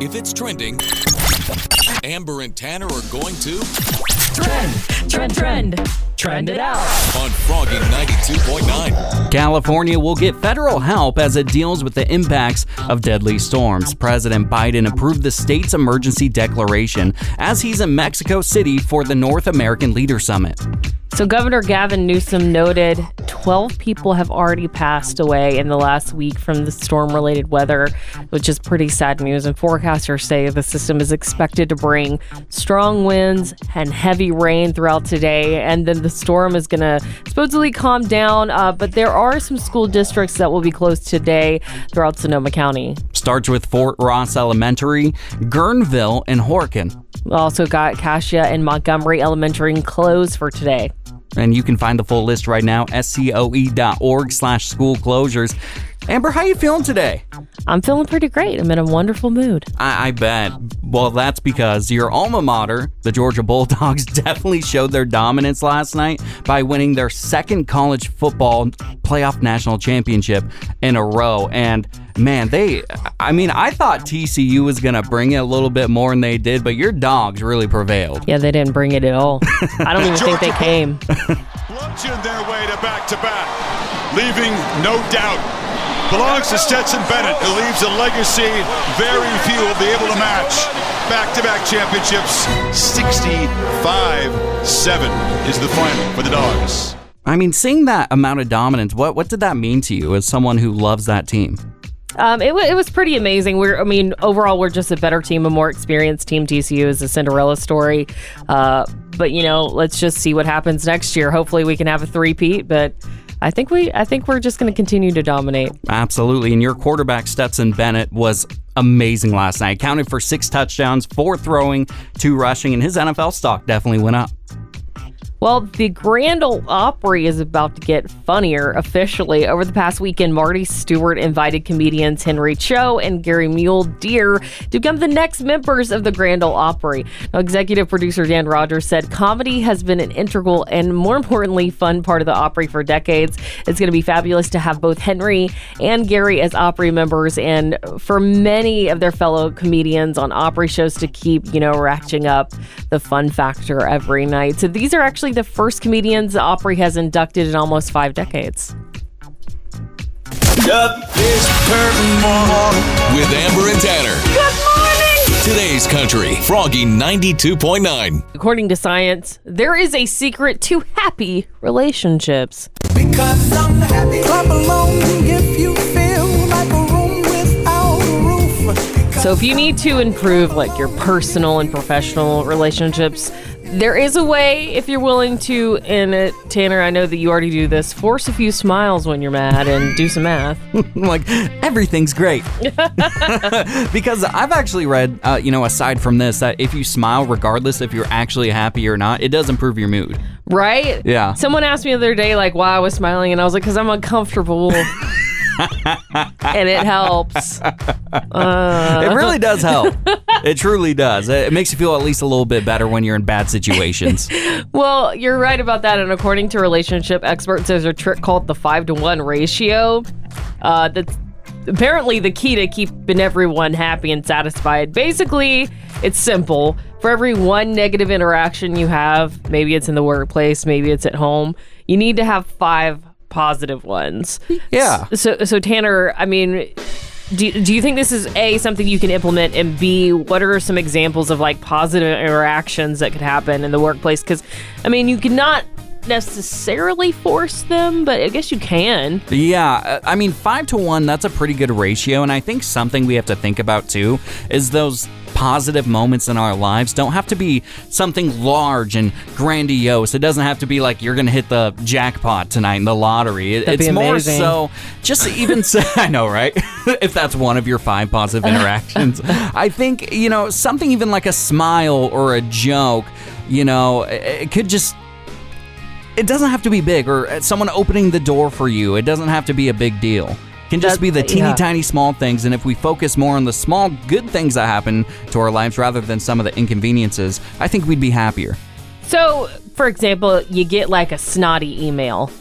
If it's trending, Amber and Tanner are going to trend it out on Froggy 92.9. California will get federal help as it deals with the impacts of deadly storms. President Biden approved the state's emergency declaration as he's in Mexico City for the North American Leader Summit. So Governor Gavin Newsom noted 12 people have already passed away in the last week from the storm-related weather, which is pretty sad news. And forecasters say the system is expected to bring strong winds and heavy rain throughout today. And then the storm is going to supposedly calm down. But there are some school districts that will be closed today throughout Sonoma County. Starts with Fort Ross Elementary, Guerneville, and Horkin. Also got Cassia and Montgomery Elementary closed for today. And you can find the full list right now, SCOE.org/school closures. Amber, how are you feeling today? I'm feeling pretty great. I'm in a wonderful mood. I bet. Well, that's because your alma mater, the Georgia Bulldogs, definitely showed their dominance last night by winning their second college football playoff national championship in a row. And man, I thought TCU was going to bring it a little bit more than they did, but your dogs really prevailed. Yeah, they didn't bring it at all. I don't even think they came. Bludgeoned their way to back-to-back, leaving no doubt. Belongs to Stetson Bennett, who leaves a legacy very few will be able to match. Back-to-back championships. 65-7 is the final for the Dogs. I mean, seeing that amount of dominance, what did that mean to you as someone who loves that team? It was pretty amazing. Overall, we're just a better team, a more experienced team. TCU is a Cinderella story. But, let's just see what happens next year. Hopefully we can have a three-peat, but I think we're just going to continue to dominate. Absolutely. And your quarterback, Stetson Bennett, was amazing last night. Accounted for 6 touchdowns, 4 throwing, 2 rushing, and his NFL stock definitely went up. Well, the Grand Ole Opry is about to get funnier officially. Over the past weekend, Marty Stewart invited comedians Henry Cho and Gary Mule-Deer to become the next members of the Grand Ole Opry. Now, executive producer Dan Rogers said comedy has been an integral and, more importantly, fun part of the Opry for decades. It's going to be fabulous to have both Henry and Gary as Opry members, and for many of their fellow comedians on Opry shows to keep, ratcheting up the fun factor every night. So these are actually the first comedians the Opry has inducted in almost 5 decades. Up is Curtain Morning with Amber and Tanner. Good morning! Today's country, Froggy 92.9. According to science, there is a secret to happy relationships. Because I'm happy, clap along if you feel like a room without a roof. So if you need to improve your personal and professional relationships, there is a way, if you're willing to, and Tanner, I know that you already do this, force a few smiles when you're mad and do some math. Everything's great. Because I've actually read, aside from this, that if you smile, regardless if you're actually happy or not, it does improve your mood. Right? Yeah. Someone asked me the other day, why I was smiling, and I was like, because I'm uncomfortable. And it helps. It really does help. It truly does. It makes you feel at least a little bit better when you're in bad situations. Well, you're right about that. And according to relationship experts, there's a trick called the 5-to-1 ratio. That's apparently the key to keeping everyone happy and satisfied. Basically, it's simple. For every 1 negative interaction you have, maybe it's in the workplace, maybe it's at home, you need to have 5 positive ones. Yeah. So Tanner, do you think this is A, something you can implement, and B, what are some examples of positive interactions that could happen in the workplace? Because you cannot necessarily force them, but I guess you can. Yeah, 5-to-1, that's a pretty good ratio, and I think something we have to think about too is those positive moments in our lives don't have to be something large and grandiose. It doesn't have to be you're going to hit the jackpot tonight in the lottery. It's more so just even say, I know, right? If that's one of your 5 positive interactions. I think, something even like a smile or a joke, it could just... It doesn't have to be big, or someone opening the door for you. It doesn't have to be a big deal. It can just be the teeny tiny small things, and if we focus more on the small good things that happen to our lives rather than some of the inconveniences, I think we'd be happier. So, for example, you get a snotty email.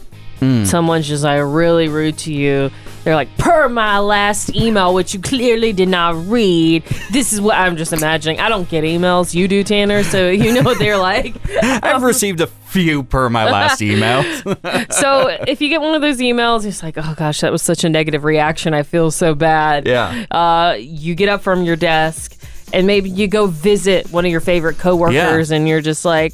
Someone's just really rude to you. They're like, per my last email, which you clearly did not read. This is what I'm just imagining. I don't get emails. You do, Tanner, so you know what they're like. I've received a few per my last email. So if you get one of those emails, it's like, oh gosh, that was such a negative reaction. I feel so bad. Yeah. You get up from your desk and maybe you go visit one of your favorite coworkers, and you're just like,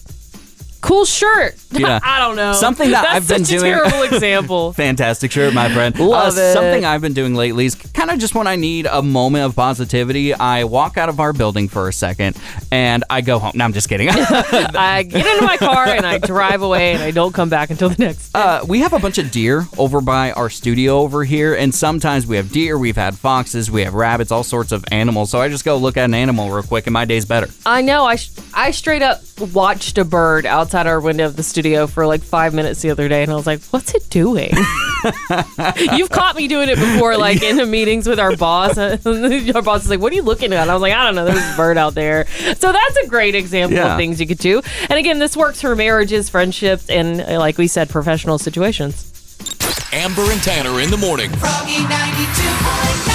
cool shirt. Yeah. I don't know. Something that I've been doing. That's such a terrible example. Fantastic shirt, my friend. Love it. Something I've been doing lately is kind of just when I need a moment of positivity, I walk out of our building for a second and I go home. No, I'm just kidding. I get into my car and I drive away and I don't come back until the next day. We have a bunch of deer over by our studio over here, and sometimes we have deer, we've had foxes, we have rabbits, all sorts of animals. So I just go look at an animal real quick and my day's better. I know. I straight up watched a bird outside our window of the studio for like 5 minutes the other day, and I was like, what's it doing? You've caught me doing it before, like in the meetings with our boss. Our boss is like, what are you looking at? I was like, I don't know, there's a bird out there. So that's a great example of things you could do. And again, this works for marriages, friendships, and like we said, professional situations. Amber and Tanner in the morning. Froggy 92.9.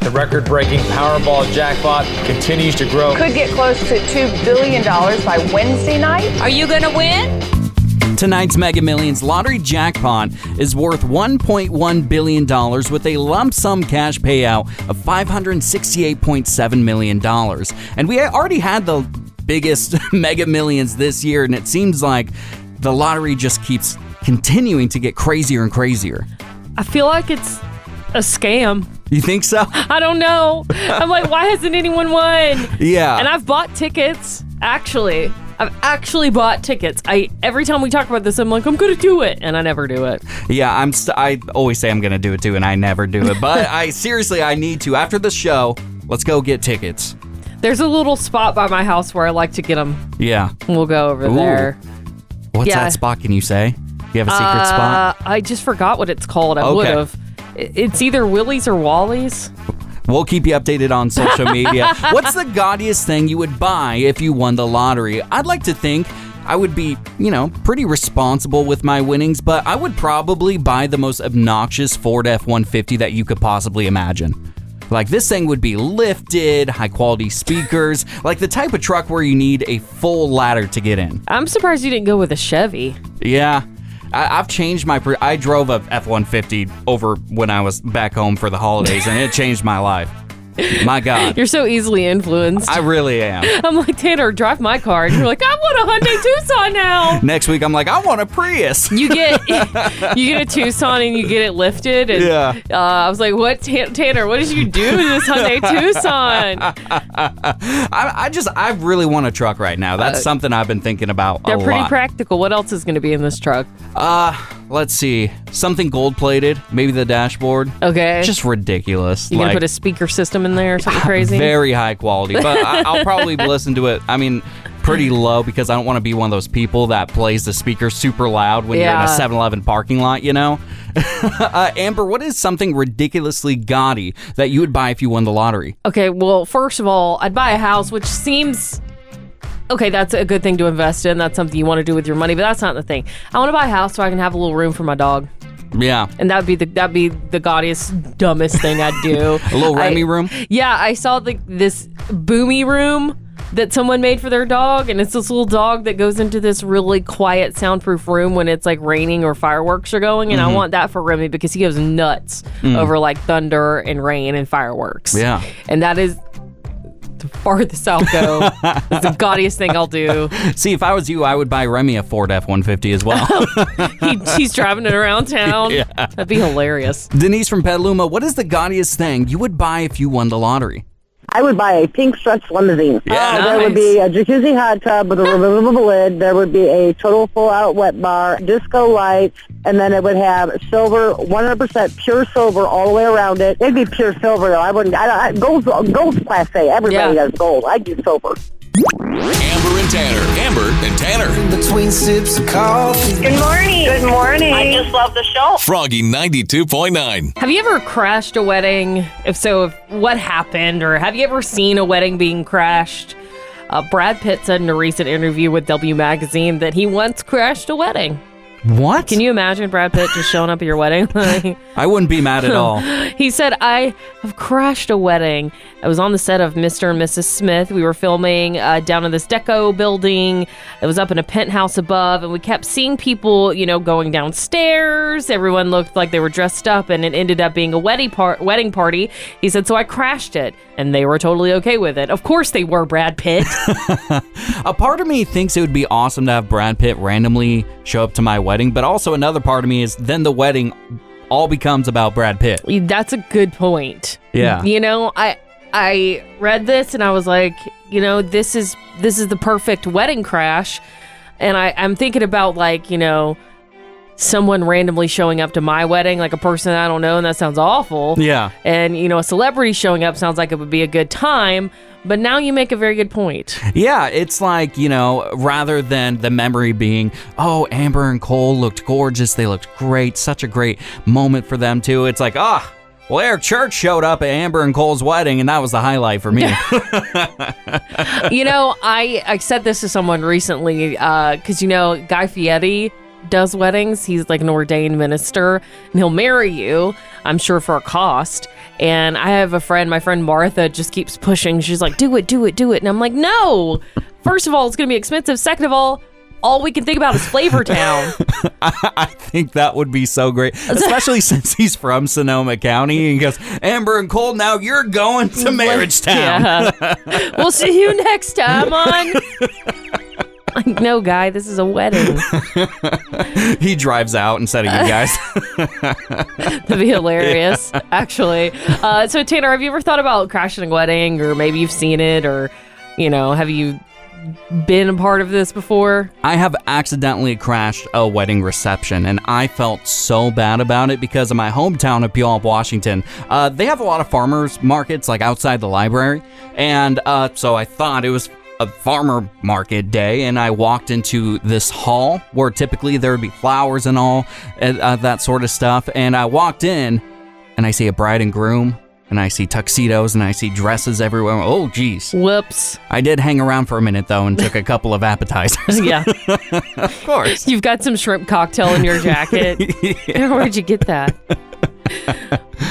The record-breaking Powerball jackpot continues to grow. Could get close to $2 billion by Wednesday night. Are you going to win? Tonight's Mega Millions lottery jackpot is worth $1.1 billion with a lump sum cash payout of $568.7 million. And we already had the biggest Mega Millions this year, and it seems like the lottery just keeps continuing to get crazier and crazier. I feel like it's a scam. You think so? I don't know. I'm like, why hasn't anyone won? Yeah. And I've bought tickets, actually. I've actually bought tickets. Every time we talk about this, I'm like, I'm going to do it. And I never do it. Yeah, I always say I'm going to do it, too, and I never do it. But I need to. After the show, let's go get tickets. There's a little spot by my house where I like to get them. Yeah. We'll go over there. What's that spot, can you say? You have a secret spot? I just forgot what it's called. I would have. It's either Willie's or Wally's. We'll keep you updated on social media. What's the gaudiest thing you would buy if you won the lottery? I'd like to think I would be, pretty responsible with my winnings, but I would probably buy the most obnoxious Ford F-150 that you could possibly imagine. Like, this thing would be lifted, high-quality speakers, like the type of truck where you need a full ladder to get in. I'm surprised you didn't go with a Chevy. Yeah. I've changed my... I drove a F-150 over when I was back home for the holidays, and it changed my life. My God. You're so easily influenced. I really am. I'm like, Tanner, drive my car. And you're like, I want a Hyundai Tucson now. Next week, I'm like, I want a Prius. You get a Tucson and you get it lifted. And, I was like, what, Tanner, what did you do to this Hyundai Tucson? I really want a truck right now. That's something I've been thinking about a lot. They're pretty practical. What else is going to be in this truck? Let's see. Something gold-plated. Maybe the dashboard. Okay. Just ridiculous. You're going to put a speaker system in there or something crazy? Very high quality. But I'll probably listen to it, pretty low, because I don't want to be one of those people that plays the speaker super loud when you're in a 7-Eleven parking lot, Amber, what is something ridiculously gaudy that you would buy if you won the lottery? Okay, well, first of all, I'd buy a house, which seems... Okay, that's a good thing to invest in. That's something you want to do with your money, but that's not the thing. I want to buy a house so I can have a little room for my dog. Yeah. And that'd be the gaudiest, dumbest thing I'd do. A little Remy room? Yeah, I saw this boomy room that someone made for their dog, and it's this little dog that goes into this really quiet, soundproof room when it's like raining or fireworks are going, and I want that for Remy because he goes nuts over like thunder and rain and fireworks. Yeah. And that is... the farthest I'll go. It's the gaudiest thing I'll do. See, if I was you, I would buy Remy a Ford F-150 as well. He's driving it around town. Yeah. That'd be hilarious. Denise from Petaluma, what is the gaudiest thing you would buy if you won the lottery? I would buy a pink stretch limousine. Yeah, nice. There would be a jacuzzi hot tub with a removable lid. There would be a total full-out wet bar, disco lights, and then it would have silver, 100% pure silver all the way around it. It'd be pure silver, though. Gold's class A. Everybody has gold. I'd do silver. Amber and Tanner. In between sips of coffee. Good morning. Good morning. I just love the show. Froggy 92.9. Have you ever crashed a wedding? If so, what happened? Or have you ever seen a wedding being crashed? Brad Pitt said in a recent interview with W Magazine that he once crashed a wedding. What? Can you imagine Brad Pitt just showing up at your wedding? I wouldn't be mad at all. He said, I have crashed a wedding. I was on the set of Mr. and Mrs. Smith. We were filming down in this deco building. It was up in a penthouse above, and we kept seeing people, you know, going downstairs. Everyone looked like they were dressed up, and it ended up being a wedding party. He said, so I crashed it, and they were totally okay with it. Of course they were, Brad Pitt. A part of me thinks it would be awesome to have Brad Pitt randomly show up to my wedding, but also another part of me is then the wedding all becomes about Brad Pitt. That's a good point. Yeah. You know, I read this and I was like, you know, this is the perfect wedding crash. And I'm thinking about, like, you know, someone randomly showing up to my wedding, like a person I don't know, and that sounds awful. Yeah. And, you know, a celebrity showing up sounds like it would be a good time. But now you make a very good point. Yeah, it's like, you know, rather than the memory being, oh, Amber and Cole looked gorgeous. They looked great. Such a great moment for them, too. It's like, ah, well, Eric Church showed up at Amber and Cole's wedding, and that was the highlight for me. You know, I said this to someone recently because, you know, Guy Fieri does weddings. He's like an ordained minister, and he'll marry you, I'm sure, for a cost. And I have a friend, my friend Martha, just keeps pushing. She's like, do it, do it, do it. And I'm like, no. First of all, it's going to be expensive. Second of all we can think about is Flavor Town. I think that would be so great, especially since he's from Sonoma County. And he goes, Amber and Cole, now you're going to Marriage Town. Yeah. We'll see you next time on... Like, no, Guy, this is a wedding. He drives out instead of you guys. That'd be hilarious, yeah. Actually. So, Tanner, have you ever thought about crashing a wedding? Or maybe you've seen it, or, you know, have you been a part of this before? I have accidentally crashed a wedding reception, and I felt so bad about it because of my hometown of Puyallup, Washington. They have a lot of farmers markets, like, outside the library. And so I thought it was a farmer market day, and I walked into this hall where typically there would be flowers and all that sort of stuff. And I walked in and I see a bride and groom, and I see tuxedos, and I see dresses everywhere. Oh, geez. Whoops. I did hang around for a minute, though, and took a couple of appetizers. Yeah. Of course. You've got some shrimp cocktail in your jacket. Yeah. Where'd you get that?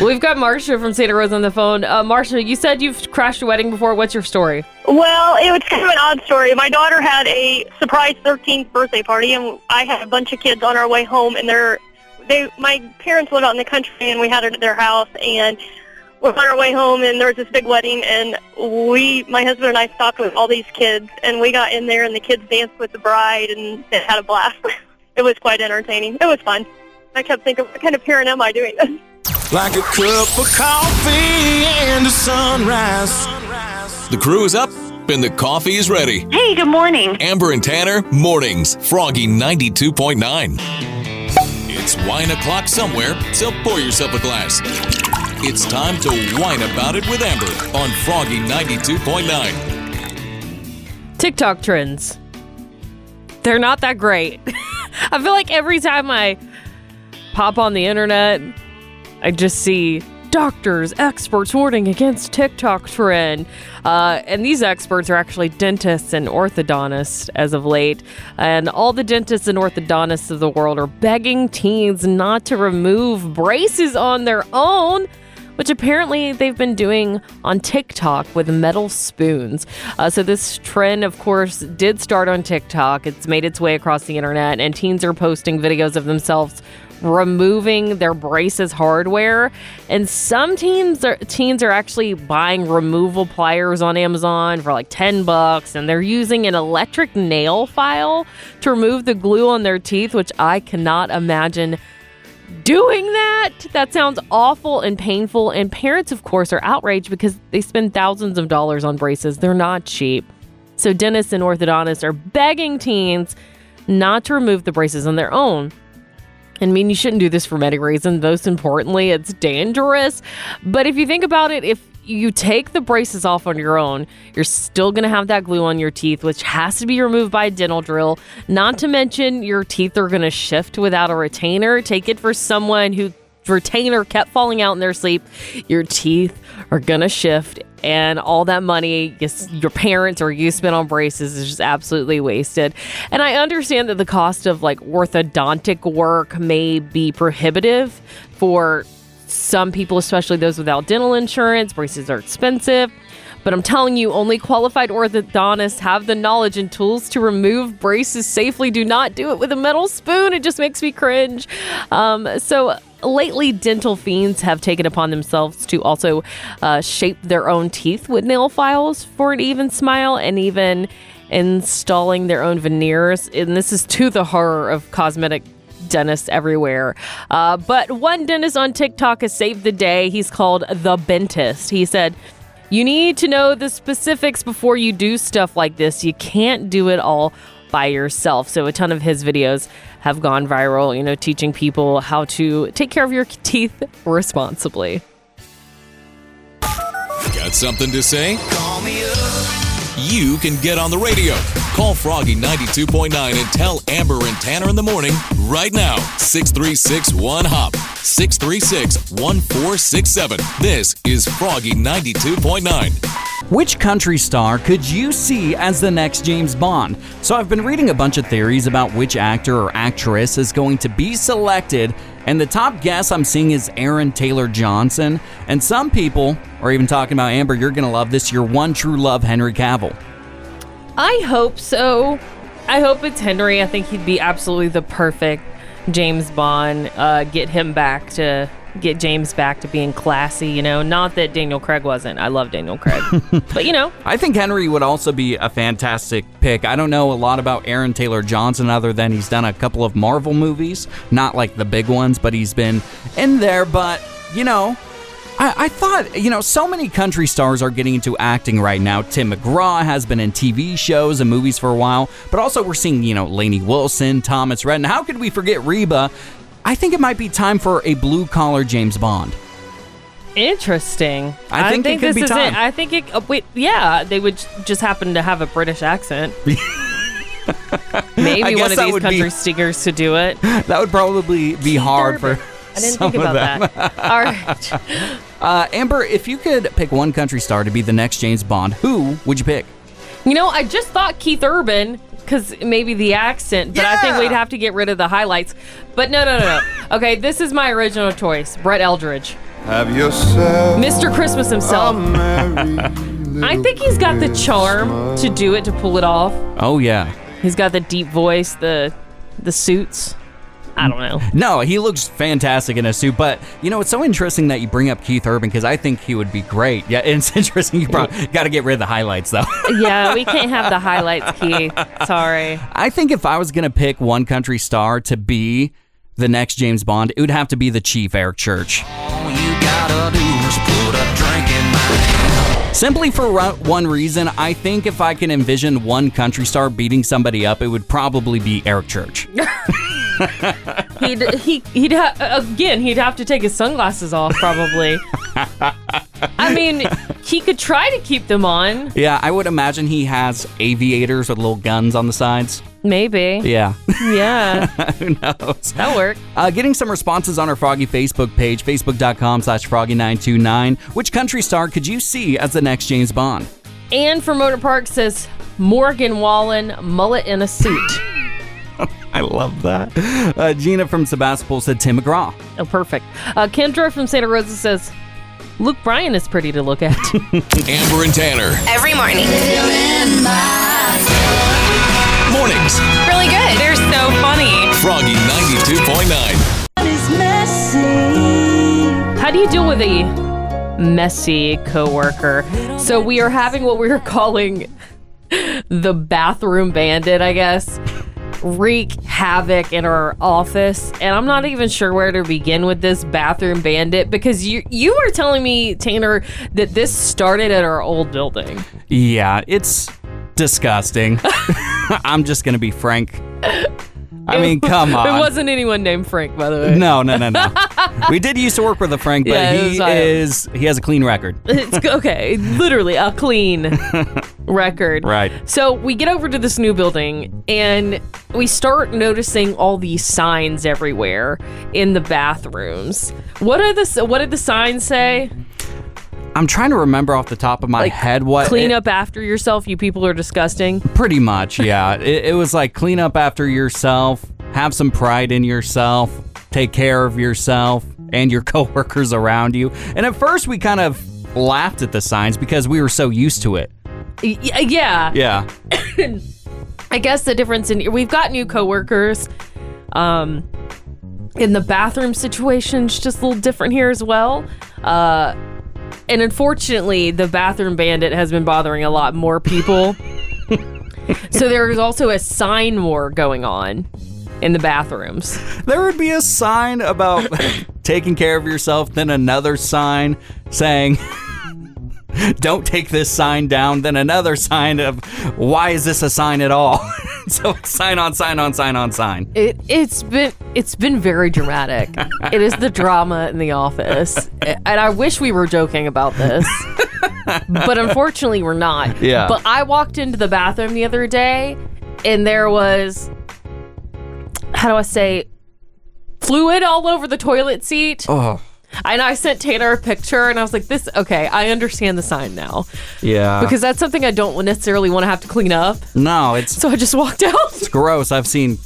We've got Marsha from Santa Rosa on the phone. Marsha, you said you've crashed a wedding before. What's your story? Well, it was kind of an odd story. My daughter had a surprise 13th birthday party, and I had a bunch of kids on our way home. And my parents live out in the country, and we had it at their house. And we're on our way home, and there was this big wedding. And my husband and I stopped with all these kids, and we got in there, and the kids danced with the bride, and they had a blast. It was quite entertaining. It was fun. I kept thinking, what kind of parent am I doing this? Like a cup of coffee and a sunrise. The crew is up and the coffee is ready. Hey, good morning. Amber and Tanner, mornings. Froggy 92.9. It's wine o'clock somewhere, so pour yourself a glass. It's time to whine about it with Amber on Froggy 92.9. TikTok trends. They're not that great. I feel like every time I pop on the internet, I just see doctors, experts warning against TikTok trend. And these experts are actually dentists and orthodontists as of late. And all the dentists and orthodontists of the world are begging teens not to remove braces on their own, which apparently they've been doing on TikTok with metal spoons. So this trend, of course, did start on TikTok. It's made its way across the internet, and teens are posting videos of themselves removing their braces hardware. And some teens are actually buying removal pliers on Amazon for like $10, and they're using an electric nail file to remove the glue on their teeth, which I cannot imagine doing that. That sounds awful and painful. And parents, of course, are outraged because they spend thousands of dollars on braces. They're not cheap. So dentists and orthodontists are begging teens not to remove the braces on their own. I mean, you shouldn't do this for many reasons. Most importantly, it's dangerous. But if you think about it, if you take the braces off on your own, you're still going to have that glue on your teeth, which has to be removed by a dental drill. Not to mention, your teeth are going to shift without a retainer. Take it for someone who retainer kept falling out in their sleep, your teeth are going to shift, and all that money your parents or you spent on braces is just absolutely wasted. And I understand that the cost of like orthodontic work may be prohibitive for some people, especially those without dental insurance. Braces are expensive. But I'm telling you, only qualified orthodontists have the knowledge and tools to remove braces safely. Do not do it with a metal spoon. It just makes me cringe. So lately, dental fiends have taken upon themselves to also shape their own teeth with nail files for an even smile, and even installing their own veneers. And this is to the horror of cosmetic dentists everywhere. But one dentist on TikTok has saved the day. He's called The Bentist. He said, "You need to know the specifics before you do stuff like this. You can't do it all by yourself." So a ton of his videos have gone viral, you know, teaching people how to take care of your teeth responsibly. Got something to say? Call me up. You can get on the radio. Call Froggy 92.9 and tell Amber and Tanner in the morning right now. 636-1HOP. 636-1467. This is Froggy 92.9. Which country star could you see as the next James Bond? So I've been reading a bunch of theories about which actor or actress is going to be selected, and the top guess I'm seeing is Aaron Taylor-Johnson. And some people are even talking about, Amber, you're going to love this, your one true love, Henry Cavill. I hope so. I hope it's Henry. I think he'd be absolutely the perfect James Bond. Get James back to being classy, you know. Not that Daniel Craig wasn't. I love Daniel Craig. But, you know. I think Henry would also be a fantastic pick. I don't know a lot about Aaron Taylor-Johnson other than he's done a couple of Marvel movies. Not like the big ones, but he's been in there. But, you know, I thought, you know, so many country stars are getting into acting right now. Tim McGraw has been in TV shows and movies for a while. But also we're seeing, you know, Lainey Wilson, Thomas Redden. How could we forget Reba? I think it might be time for a blue-collar James Bond. Interesting. I think it could be time. I think it... Wait, yeah, they would just happen to have a British accent. Maybe one of these country stingers to do it. That would probably be hard for... I didn't think about that. All right. Amber, if you could pick one country star to be the next James Bond, who would you pick? You know, I just thought Keith Urban... because maybe the accent, but yeah. I think we'd have to get rid of the highlights. But no. Okay, this is my original choice, Brett Eldredge. Have yourself Mr. Christmas himself. I think he's got the charm to do it, to pull it off. Oh, yeah. He's got the deep voice, the suits. I don't know. No, he looks fantastic in a suit, but, you know, it's so interesting that you bring up Keith Urban because I think he would be great. Yeah, it's interesting. You probably got to get rid of the highlights, though. Yeah, we can't have the highlights, Keith. Sorry. I think if I was going to pick one country star to be the next James Bond, it would have to be the Chief, Eric Church. All you gotta do is put a drink in my hand. Simply for one reason, I think if I can envision one country star beating somebody up, it would probably be Eric Church. He'd have to take his sunglasses off, probably. I mean, he could try to keep them on. Yeah, I would imagine he has aviators with little guns on the sides. Maybe. Yeah. Who knows? That'll work. Getting some responses on our Froggy Facebook page, facebook.com/Froggy929. Which country star could you see as the next James Bond? Anne from Motor Park says, Morgan Wallen, mullet in a suit. I love that. Gina from Sebastopol said Tim McGraw. Oh, perfect. Kendra from Santa Rosa says, Luke Bryan is pretty to look at. Amber and Tanner. Every morning. Mornings. Really good. They're so funny. Froggy 92.9. How do you deal with a messy coworker? So we are having what we are calling the bathroom bandit, I guess. Wreak havoc in our office, and I'm not even sure where to begin with this bathroom bandit, because you were telling me, Tanner, that this started at our old building. Yeah, it's disgusting. I'm just gonna be frank. I mean, come on. It wasn't anyone named Frank, by the way. No. We did used to work with a Frank, but yeah, he has a clean record. It's okay, literally a clean record. Right. So we get over to this new building and we start noticing all these signs everywhere in the bathrooms. What did the signs say? I'm trying to remember off the top of my head what... Clean up after yourself, you people are disgusting? Pretty much, yeah. It was like, clean up after yourself, have some pride in yourself, take care of yourself and your coworkers around you. And at first, we kind of laughed at the signs because we were so used to it. Yeah. Yeah. I guess the difference in... We've got new coworkers. In the bathroom situation's just a little different here as well. And unfortunately, the bathroom bandit has been bothering a lot more people. So there is also a sign war going on in the bathrooms. There would be a sign about taking care of yourself, then another sign saying, don't take this sign down, then another sign of, why is this a sign at all? So sign on, sign on, sign on, sign. It's been very dramatic. It is the drama in the office. And I wish we were joking about this. But unfortunately, we're not. Yeah. But I walked into the bathroom the other day, and there was, how do I say, fluid all over the toilet seat. Oh. And I sent Tanner a picture, and I was like, this, okay, I understand the sign now. Yeah. Because that's something I don't necessarily want to have to clean up. No, it's... So I just walked out. It's gross. I've seen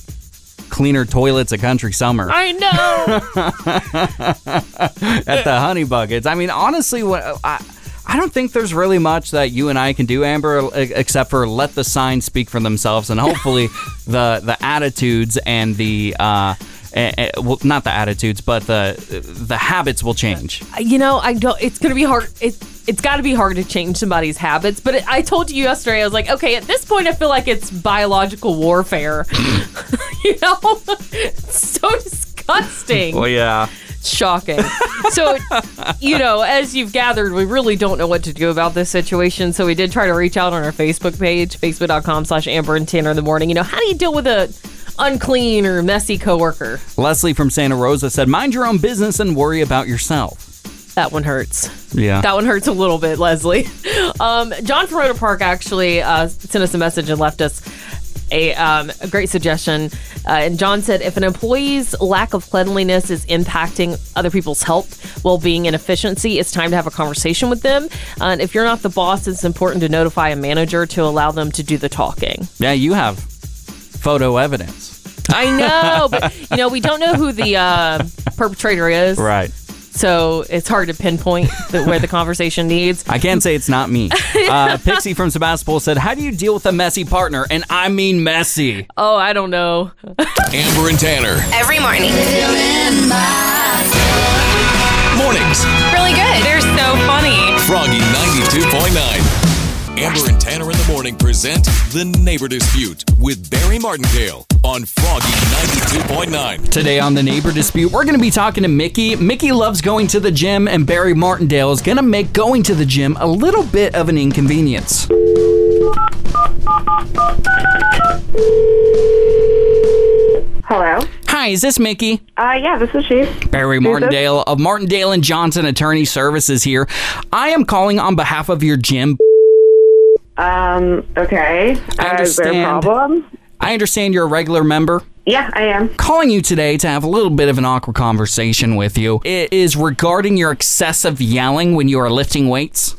cleaner toilets at Country Summer. I know! At the Honey Buckets. I mean, honestly, I don't think there's really much that you and I can do, Amber, except for let the signs speak for themselves, and hopefully the attitudes and the... well, not the attitudes, but the habits will change. You know, I don't. It's gonna be hard. It's got to be hard to change somebody's habits. But I told you yesterday, I was like, okay, at this point, I feel like it's biological warfare. You know, it's so disgusting. Well, yeah. Shocking. So, you know, as you've gathered, we really don't know what to do about this situation. So we did try to reach out on our Facebook page, facebook.com/AmberandTannerInTheMorning. You know, how do you deal with a unclean or messy coworker? Leslie from Santa Rosa said, mind your own business and worry about yourself. That one hurts. Yeah. That one hurts a little bit, Leslie. John from Roder Park actually sent us a message and left us a great suggestion. And John said, if an employee's lack of cleanliness is impacting other people's health, well-being, and efficiency, it's time to have a conversation with them. And if you're not the boss, it's important to notify a manager to allow them to do the talking. Yeah, you have photo evidence. I know, but, you know, we don't know who the perpetrator is. Right. So it's hard to pinpoint where the conversation needs. I can't say it's not me. Pixie from Sebastopol said, how do you deal with a messy partner? And I mean messy. Oh, I don't know. Amber and Tanner. Every morning. Mornings. Really good. They're so funny. Froggy 92.9. Amber and Tanner in the Morning present The Neighbor Dispute with Barry Martindale on Froggy 92.9. Today on The Neighbor Dispute, we're going to be talking to Mickey. Mickey loves going to the gym, and Barry Martindale is going to make going to the gym a little bit of an inconvenience. Hello? Hi, is this Mickey? Yeah, this is she. Barry Martindale of Martindale & Johnson Attorney Services here. I am calling on behalf of your gym. Okay. Is there a problem? I understand you're a regular member. Yeah, I am. Calling you today to have a little bit of an awkward conversation with you. It is regarding your excessive yelling when you are lifting weights.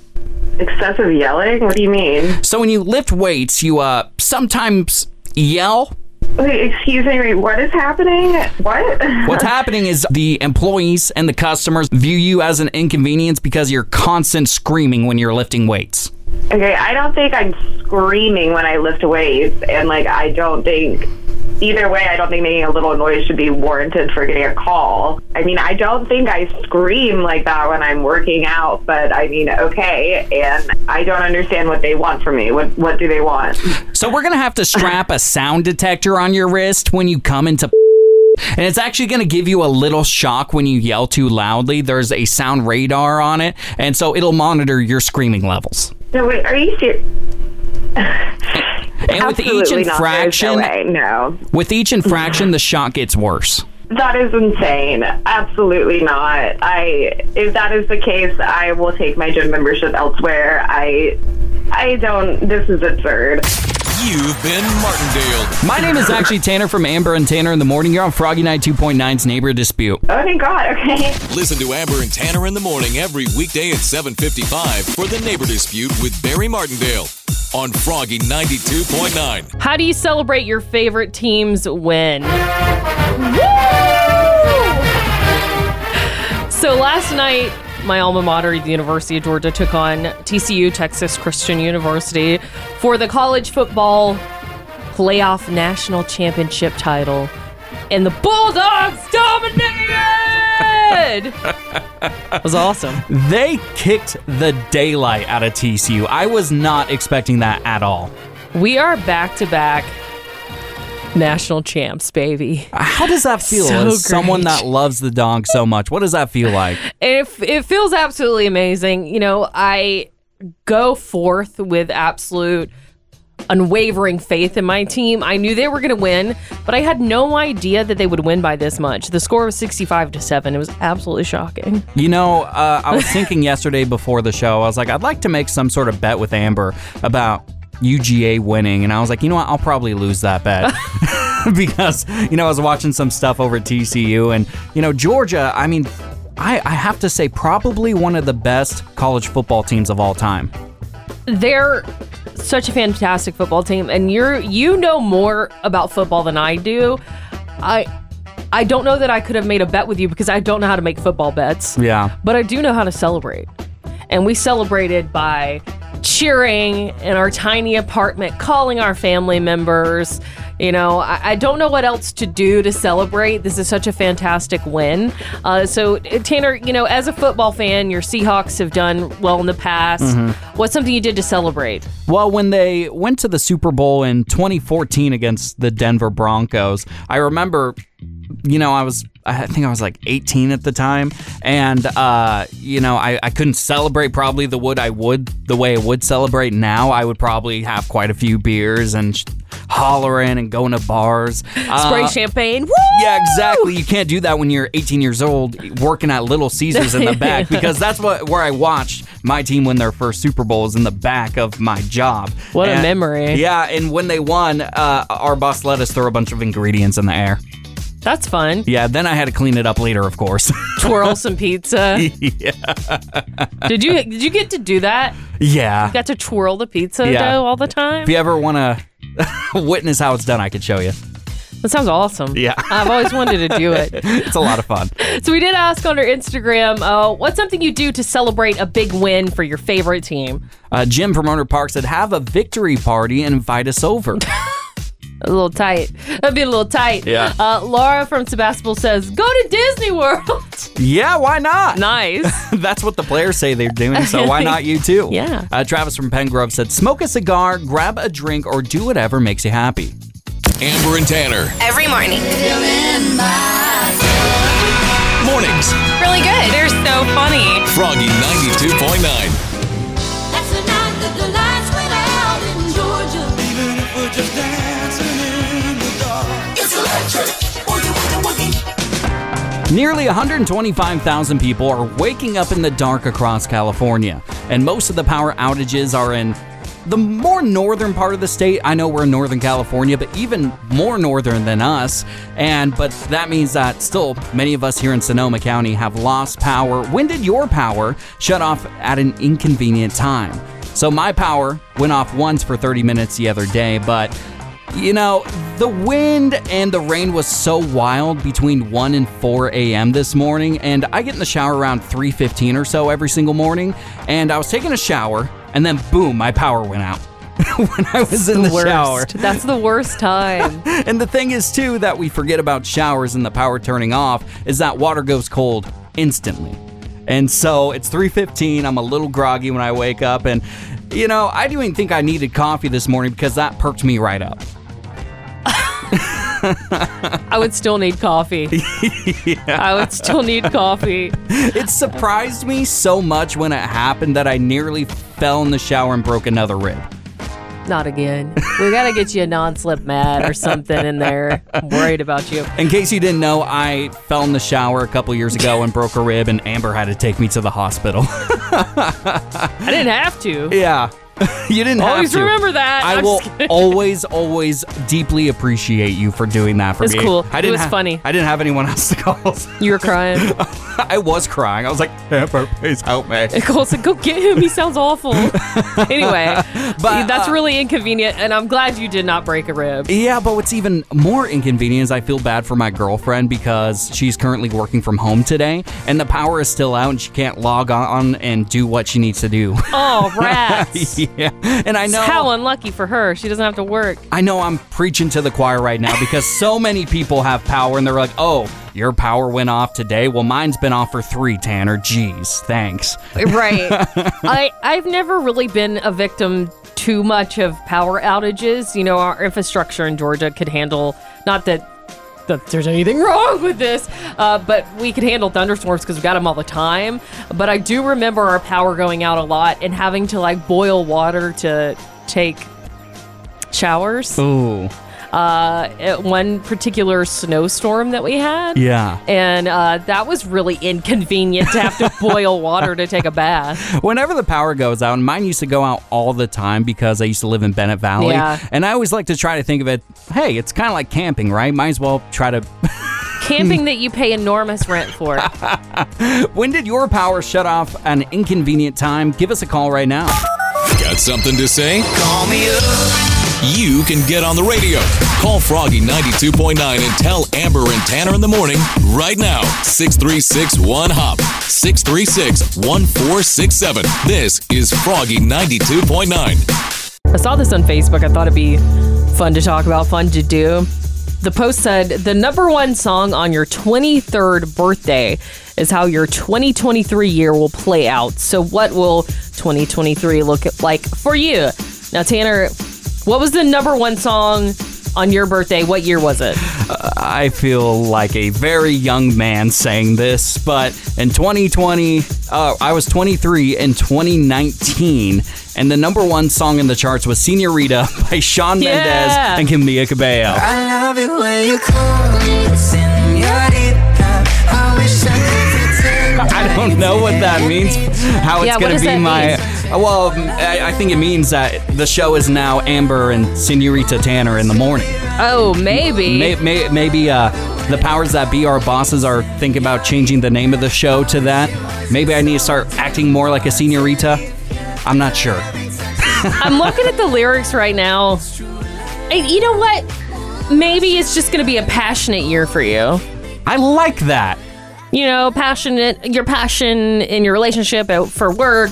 Excessive yelling? What do you mean? So when you lift weights, you sometimes yell. Wait, excuse me, what is happening? What? What's happening is the employees and the customers view you as an inconvenience because of your constant screaming when you're lifting weights. Okay, I don't think I'm screaming when I lift weights, and I don't think either way. I don't think making a little noise should be warranted for getting a call. I mean, I don't think I scream like that when I'm working out, but I mean, okay, and I don't understand what they want from me. What do they want? So we're gonna have to strap a sound detector on your wrist when you come into. And it's actually going to give you a little shock when you yell too loudly. There's a sound radar on it, and so it'll monitor your screaming levels. No, wait, are you serious? And with each infraction, the shock gets worse. That is insane. Absolutely not. If that is the case, I will take my gym membership elsewhere. I I don't. This is absurd. You've been martingale. My name is actually Tanner from Amber and Tanner in the Morning. You're on Froggy 92.9's Neighbor Dispute. Oh, thank God. Okay. Listen to Amber and Tanner in the Morning every weekday at 7:55 for the Neighbor Dispute with Barry Martingale on Froggy 92.9. How do you celebrate your favorite team's win? Woo! So last night, my alma mater, the University of Georgia, took on TCU, Texas Christian University, for the college football playoff national championship title. And the Bulldogs dominated! It was awesome. They kicked the daylight out of TCU. I was not expecting that at all. We are back-to-back national champs, baby. How does that feel as someone that loves the dog so much? What does that feel like? It feels absolutely amazing. You know, I go forth with absolute unwavering faith in my team. I knew they were going to win, but I had no idea that they would win by this much. The score was 65-7. It was absolutely shocking. You know, I was thinking yesterday before the show, I was like, I'd like to make some sort of bet with Amber about UGA winning, and I was like, you know what, I'll probably lose that bet because, you know, I was watching some stuff over at TCU, and, you know, Georgia, I mean, I have to say probably one of the best college football teams of all time. They're such a fantastic football team, and you know more about football than I do. I don't know that I could have made a bet with you because I don't know how to make football bets. Yeah. But I do know how to celebrate, and we celebrated by cheering in our tiny apartment, calling our family members. You know, I don't know what else to do to celebrate. This is such a fantastic win. So, Tanner, you know, as a football fan, your Seahawks have done well in the past. Mm-hmm. What's something you did to celebrate? Well, when they went to the Super Bowl in 2014 against the Denver Broncos, I remember, you know, I think I was like 18 at the time, and, you know, I couldn't celebrate probably the way I would celebrate now. I would probably have quite a few beers and hollering and going to bars. Spray champagne. Woo! Yeah, exactly. You can't do that when you're 18 years old working at Little Caesars in the back, because that's where I watched my team win their first Super Bowl, is in the back of my job. What a memory. Yeah, and when they won, our boss let us throw a bunch of ingredients in the air. That's fun. Yeah, then I had to clean it up later, of course. Twirl some pizza. Yeah. Did you get to do that? Yeah. You got to twirl the pizza dough all the time? If you ever want to witness how it's done, I could show you. That sounds awesome. Yeah. I've always wanted to do it. It's a lot of fun. So we did ask on our Instagram, what's something you do to celebrate a big win for your favorite team? Jim from Owner Park said, have a victory party and invite us over. A little tight. That'd be a little tight. Yeah. Laura from Sebastopol says, go to Disney World. Yeah, why not? Nice. That's what the players say they're doing, so why not you too? Yeah. Travis from Pengrove said, smoke a cigar, grab a drink, or do whatever makes you happy. Amber and Tanner. Every morning. Mornings. Really good. They're so funny. Froggy 92.9. Nearly 125,000 people are waking up in the dark across California, and most of the power outages are in the more northern part of the state. I know we're in Northern California, but even more northern than us. But that means that still many of us here in Sonoma County have lost power. When did your power shut off at an inconvenient time? So my power went off once for 30 minutes the other day, but you know, the wind and the rain was so wild between 1 and 4 a.m. this morning, and I get in the shower around 3:15 or so every single morning, and I was taking a shower, and then boom, my power went out when I was in the shower. That's the worst time. And the thing is, too, that we forget about showers and the power turning off is that water goes cold instantly. And so it's 3:15, I'm a little groggy when I wake up, and, you know, I didn't even think I needed coffee this morning because that perked me right up. I would still need coffee. Yeah. I would still need coffee. It surprised me so much when it happened that I nearly fell in the shower and broke another rib. Not again. We gotta get you a non-slip mat or something in there. I'm worried about you. In case you didn't know, I fell in the shower a couple years ago and broke a rib, and Amber had to take me to the hospital. I didn't have to. Yeah. You didn't have always to. Always remember that. I will always deeply appreciate you for doing that for me. It's cool. It was funny. I didn't have anyone else to call. You were crying. I was crying. I was like, Amber, please help me. And Cole said, go get him. He sounds awful. Anyway, but that's really inconvenient, and I'm glad you did not break a rib. Yeah, but what's even more inconvenient is I feel bad for my girlfriend because she's currently working from home today, and the power is still out, and she can't log on and do what she needs to do. Oh, rats. Yeah, and I know how unlucky for her. She doesn't have to work. I know I'm preaching to the choir right now because so many people have power and they're like, oh, your power went off today. Well, mine's been off for 3, Tanner. Jeez, thanks. Right. I've never really been a victim too much of power outages. You know, our infrastructure in Georgia could handle, not that there's anything wrong with this, but we could handle thunderstorms because we got them all the time. But I do remember our power going out a lot and having to like boil water to take showers. Ooh. At one particular snowstorm that we had. Yeah. And that was really inconvenient to have to boil water to take a bath. Whenever the power goes out, and mine used to go out all the time because I used to live in Bennett Valley. Yeah. And I always like to try to think of it, hey, it's kind of like camping, right? Might as well try to... Camping that you pay enormous rent for. When did your power shut off at an inconvenient time? Give us a call right now. Got something to say? Call me up. You can get on the radio. Call Froggy 92.9 and tell Amber and Tanner in the morning right now. 636-1HOP. 636-1467. This is Froggy 92.9. I saw this on Facebook. I thought it'd be fun to talk about, fun to do. The post said, the number one song on your 23rd birthday is how your 2023 year will play out. So what will 2023 look like for you? Now, Tanner... what was the number one song on your birthday? What year was it? I feel like a very young man saying this, but in 2020, I was 23 in 2019, and the number one song in the charts was Senorita by Shawn Mendes and Camila Cabello. I love it when you call me Senorita. I wish I don't know what that means, how it's going to be my... mean? Well, I think it means that the show is now Amber and Senorita Tanner in the morning. Oh, maybe. Maybe the powers that be, our bosses, are thinking about changing the name of the show to that. Maybe I need to start acting more like a senorita. I'm not sure. I'm looking at the lyrics right now. And you know what? Maybe it's just going to be a passionate year for you. I like that. You know, passionate. Your passion in your relationship, for work.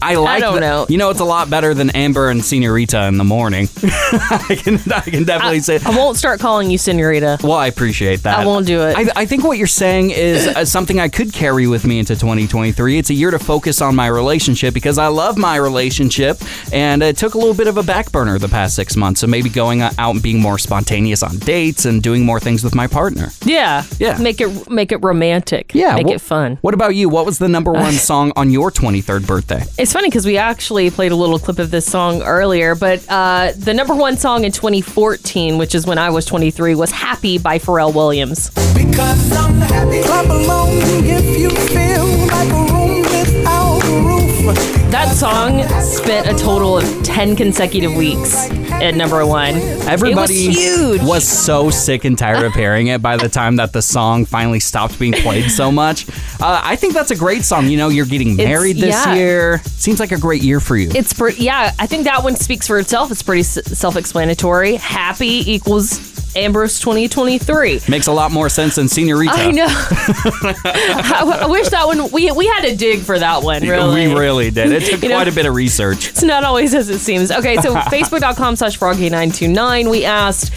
I don't know. You know, it's a lot better than Amber and Senorita in the morning. I can definitely say. I won't start calling you Senorita. Well, I appreciate that. I won't do it. I think what you're saying is something I could carry with me into 2023. It's a year to focus on my relationship because I love my relationship, and it took a little bit of a back burner the past 6 months. So maybe going out and being more spontaneous on dates and doing more things with my partner. Yeah. Yeah. Make it romantic. Yeah. Make it fun. What about you? What was the number one song on your 23rd birthday? It's funny because we actually played a little clip of this song earlier, but the number one song in 2014, which is when I was 23, was Happy by Pharrell Williams. Because I'm happy. Clap along if you feel like a room without a roof. That song spent a total of 10 consecutive weeks at number one. Everybody was so sick and tired of hearing it by the time that the song finally stopped being played so much. I think that's a great song. You know, you're getting married this year. Seems like a great year for you. It's I think that one speaks for itself. It's pretty self-explanatory. Happy equals Ambrose 2023. Makes a lot more sense than Senorita. I know. I wish that one, we had to dig for that one, really. We really did. It took quite a bit of research. It's not always as it seems. Okay, so Facebook.com/Froggy929. We asked,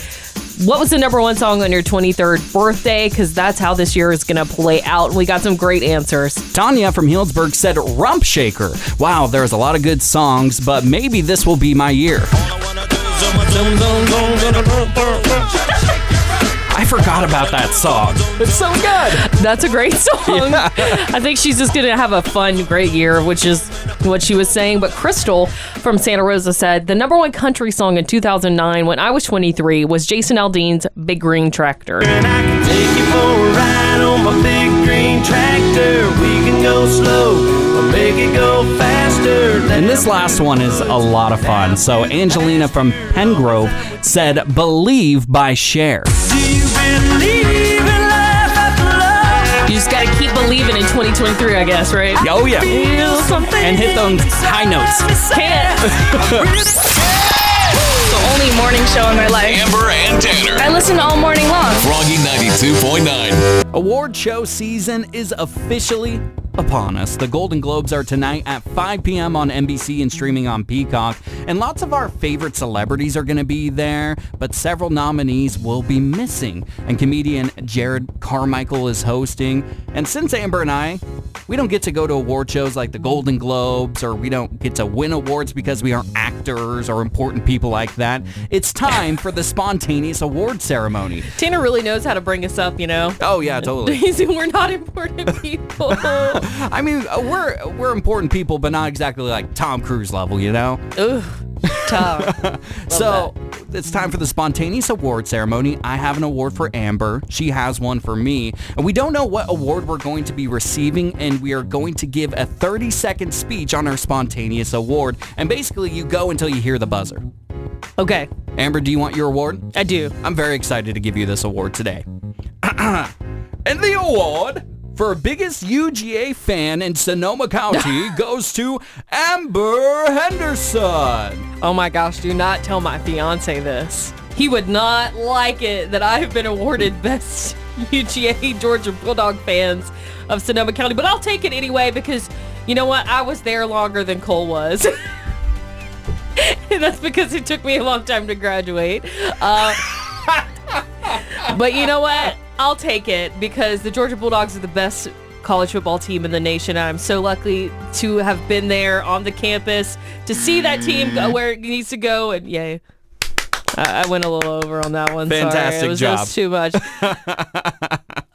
what was the number one song on your 23rd birthday? Because that's how this year is going to play out. We got some great answers. Tanya from Healdsburg said Rump Shaker. Wow, there's a lot of good songs, but maybe this will be my year. I forgot about that song. It's so good. That's a great song. Yeah. I think she's just going to have a fun, great year, which is what she was saying. But Crystal from Santa Rosa said, the number one country song in 2009 when I was 23 was Jason Aldean's Big Green Tractor. And I can take you for a ride on my big green mean tractor. We can go slow or make it go faster. And this last one is a lot of fun. So Angelina from Pengrove said, "Believe by Cher." Do you believe in life after love? You just got to keep believing in 2023, I guess, right? Oh, yeah. And hit those high notes. Hit it. The only morning show in my life. Amber and Tanner. I listen all morning long. Froggy 92.9. Award show season is officially upon us. The Golden Globes are tonight at 5 p.m. on NBC and streaming on Peacock. And lots of our favorite celebrities are going to be there, but several nominees will be missing. And comedian Jared Carmichael is hosting. And since Amber and we don't get to go to award shows like the Golden Globes, or we don't get to win awards because we aren't actors or important people like that, it's time for the spontaneous award ceremony. Tanner really knows how to bring us up, you know? Oh, yeah, totally. We're not important people. I mean, we're important people, but not exactly like Tom Cruise level, you know? Ugh, Tom. So it's time for the spontaneous award ceremony. I have an award for Amber. She has one for me. And we don't know what award we're going to be receiving, and we are going to give a 30-second speech on our spontaneous award. And basically, you go until you hear the buzzer. Okay. Amber, do you want your award? I do. I'm very excited to give you this award today. And the award for biggest UGA fan in Sonoma County goes to Amber Henderson. Oh my gosh, do not tell my fiance this. He would not like it that I have been awarded best UGA Georgia Bulldog fans of Sonoma County, but I'll take it anyway because, you know what, I was there longer than Cole was. And that's because it took me a long time to graduate. But you know what? I'll take it because the Georgia Bulldogs are the best college football team in the nation. I'm so lucky to have been there on the campus to see that team go where it needs to go. And yay. I went a little over on that one. Fantastic. Sorry. It was job. Just too much.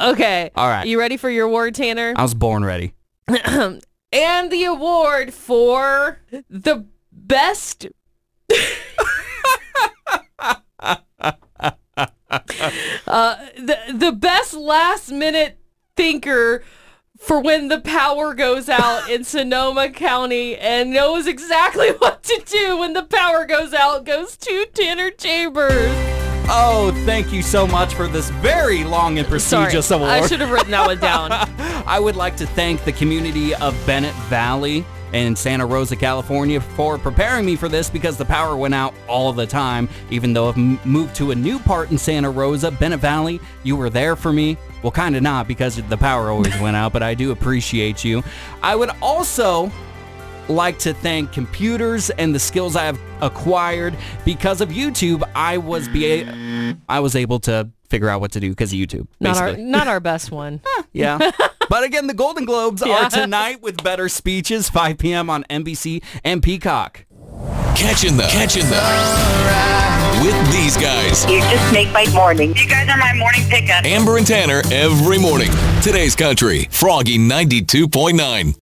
Okay. All right. You ready for your award, Tanner? I was born ready. And the award for the best the best last minute thinker for when the power goes out in Sonoma County and knows exactly what to do when the power goes out goes to Tanner Chambers. Oh, thank you so much for this very long and prestigious award. I should have written that one down. I would like to thank the community of Bennett Valley in Santa Rosa, California for preparing me for this because the power went out all the time. Even though I've moved to a new part in Santa Rosa, Bennett Valley, you were there for me. Well, kind of not because the power always went out, but I do appreciate you. I would also like to thank computers and the skills I have acquired. Because of YouTube, I was able to figure out what to do because of YouTube. Not our best one. Yeah. But again, the Golden Globes are tonight with better speeches, 5 p.m. on NBC and Peacock. Catching them right with these guys. You just make my morning. You guys are my morning pickup. Amber and Tanner every morning. Today's Country, Froggy 92.9.